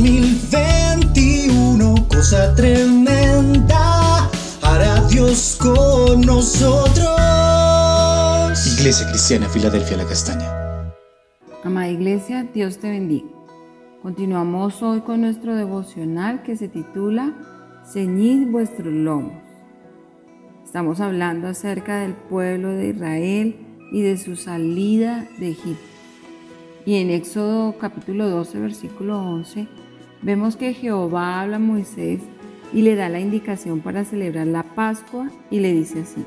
2021, cosa tremenda hará Dios con nosotros. Iglesia Cristiana, Filadelfia, La Castaña. Amada Iglesia, Dios te bendiga. Continuamos hoy con nuestro devocional que se titula Ceñid vuestros lomos. Estamos hablando acerca del pueblo de Israel y de su salida de Egipto. Y en Éxodo capítulo 12, versículo 11, vemos que Jehová habla a Moisés y le da la indicación para celebrar la Pascua y le dice así: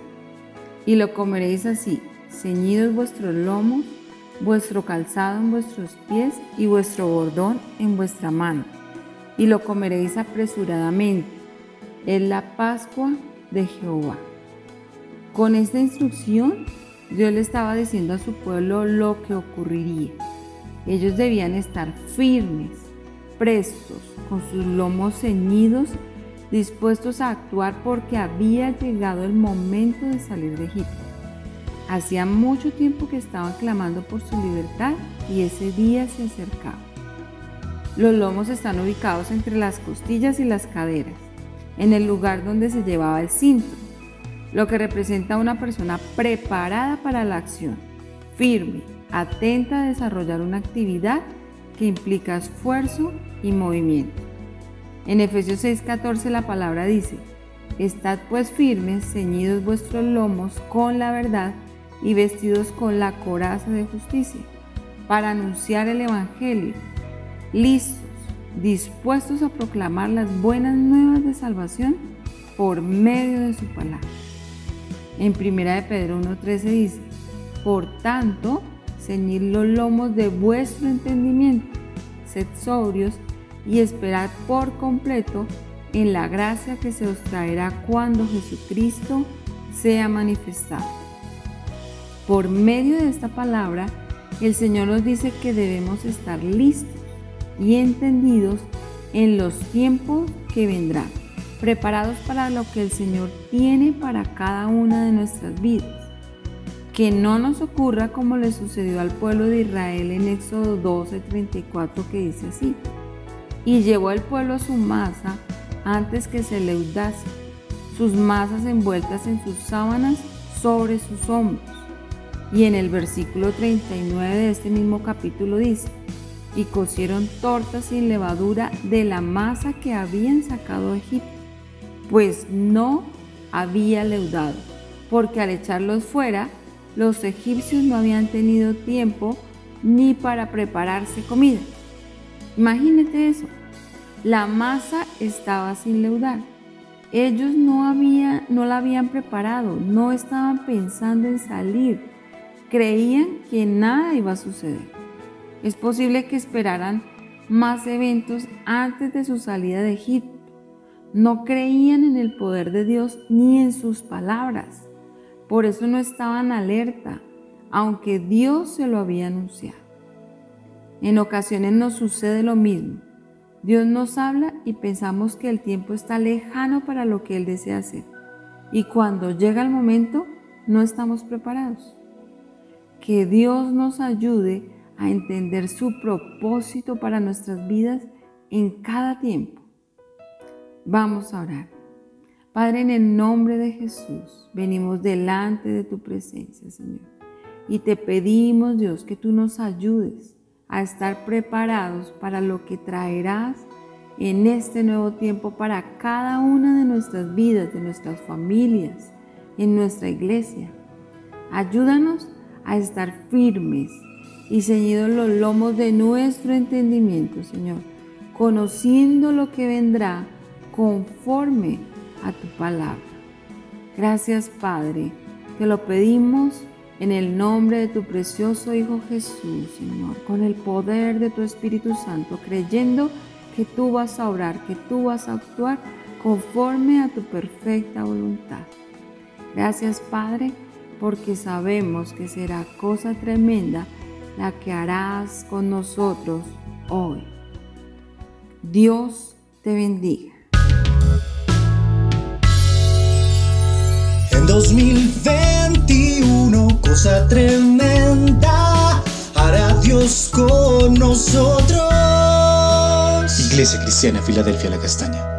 y lo comeréis así, ceñidos vuestros lomos, vuestro calzado en vuestros pies y vuestro bordón en vuestra mano, y lo comeréis apresuradamente. Es la Pascua de Jehová. Con esta instrucción, Dios le estaba diciendo a su pueblo lo que ocurriría. Ellos debían estar firmes, prestos, con sus lomos ceñidos, dispuestos a actuar porque había llegado el momento de salir de Egipto. Hacía mucho tiempo que estaban clamando por su libertad y ese día se acercaba. Los lomos están ubicados entre las costillas y las caderas, en el lugar donde se llevaba el cinto, lo que representa a una persona preparada para la acción, firme, atenta a desarrollar una actividad que implica esfuerzo y movimiento. En Efesios 6:14 la palabra dice: estad pues firmes, ceñidos vuestros lomos con la verdad y vestidos con la coraza de justicia, para anunciar el evangelio, listos, dispuestos a proclamar las buenas nuevas de salvación por medio de su palabra. En 1 Pedro 1:13 dice: por tanto, ceñid los lomos de vuestro entendimiento, sed sobrios y esperad por completo en la gracia que se os traerá cuando Jesucristo sea manifestado. Por medio de esta palabra, el Señor nos dice que debemos estar listos y entendidos en los tiempos que vendrán, preparados para lo que el Señor tiene para cada una de nuestras vidas. Que no nos ocurra como le sucedió al pueblo de Israel en Éxodo 12, 34, que dice así: y llevó el pueblo su masa antes que se leudase, sus masas envueltas en sus sábanas sobre sus hombros. Y en el versículo 39 de este mismo capítulo dice: y cocieron tortas sin levadura de la masa que habían sacado de Egipto, pues no había leudado, porque al echarlos fuera, los egipcios no habían tenido tiempo ni para prepararse comida. Imagínate eso, la masa estaba sin leudar, ellos no la habían preparado, no estaban pensando en salir, creían que nada iba a suceder. Es posible que esperaran más eventos antes de su salida de Egipto. No creían en el poder de Dios ni en sus palabras. Por eso no estaban alerta, aunque Dios se lo había anunciado. En ocasiones nos sucede lo mismo. Dios nos habla y pensamos que el tiempo está lejano para lo que Él desea hacer. Y cuando llega el momento, no estamos preparados. Que Dios nos ayude a entender su propósito para nuestras vidas en cada tiempo. Vamos a orar. Padre, en el nombre de Jesús, venimos delante de tu presencia, Señor. Y te pedimos, Dios, que tú nos ayudes a estar preparados para lo que traerás en este nuevo tiempo para cada una de nuestras vidas, de nuestras familias, en nuestra iglesia. Ayúdanos a estar firmes y ceñidos los lomos de nuestro entendimiento, Señor, conociendo lo que vendrá conforme a tu palabra. Gracias, Padre, te lo pedimos en el nombre de tu precioso Hijo Jesús, Señor, con el poder de tu Espíritu Santo, creyendo que tú vas a obrar, que tú vas a actuar conforme a tu perfecta voluntad. Gracias, Padre, porque sabemos que será cosa tremenda la que harás con nosotros hoy. Dios te bendiga. En 2021, cosa tremenda hará Dios con nosotros. Iglesia Cristiana, Filadelfia, La Castaña.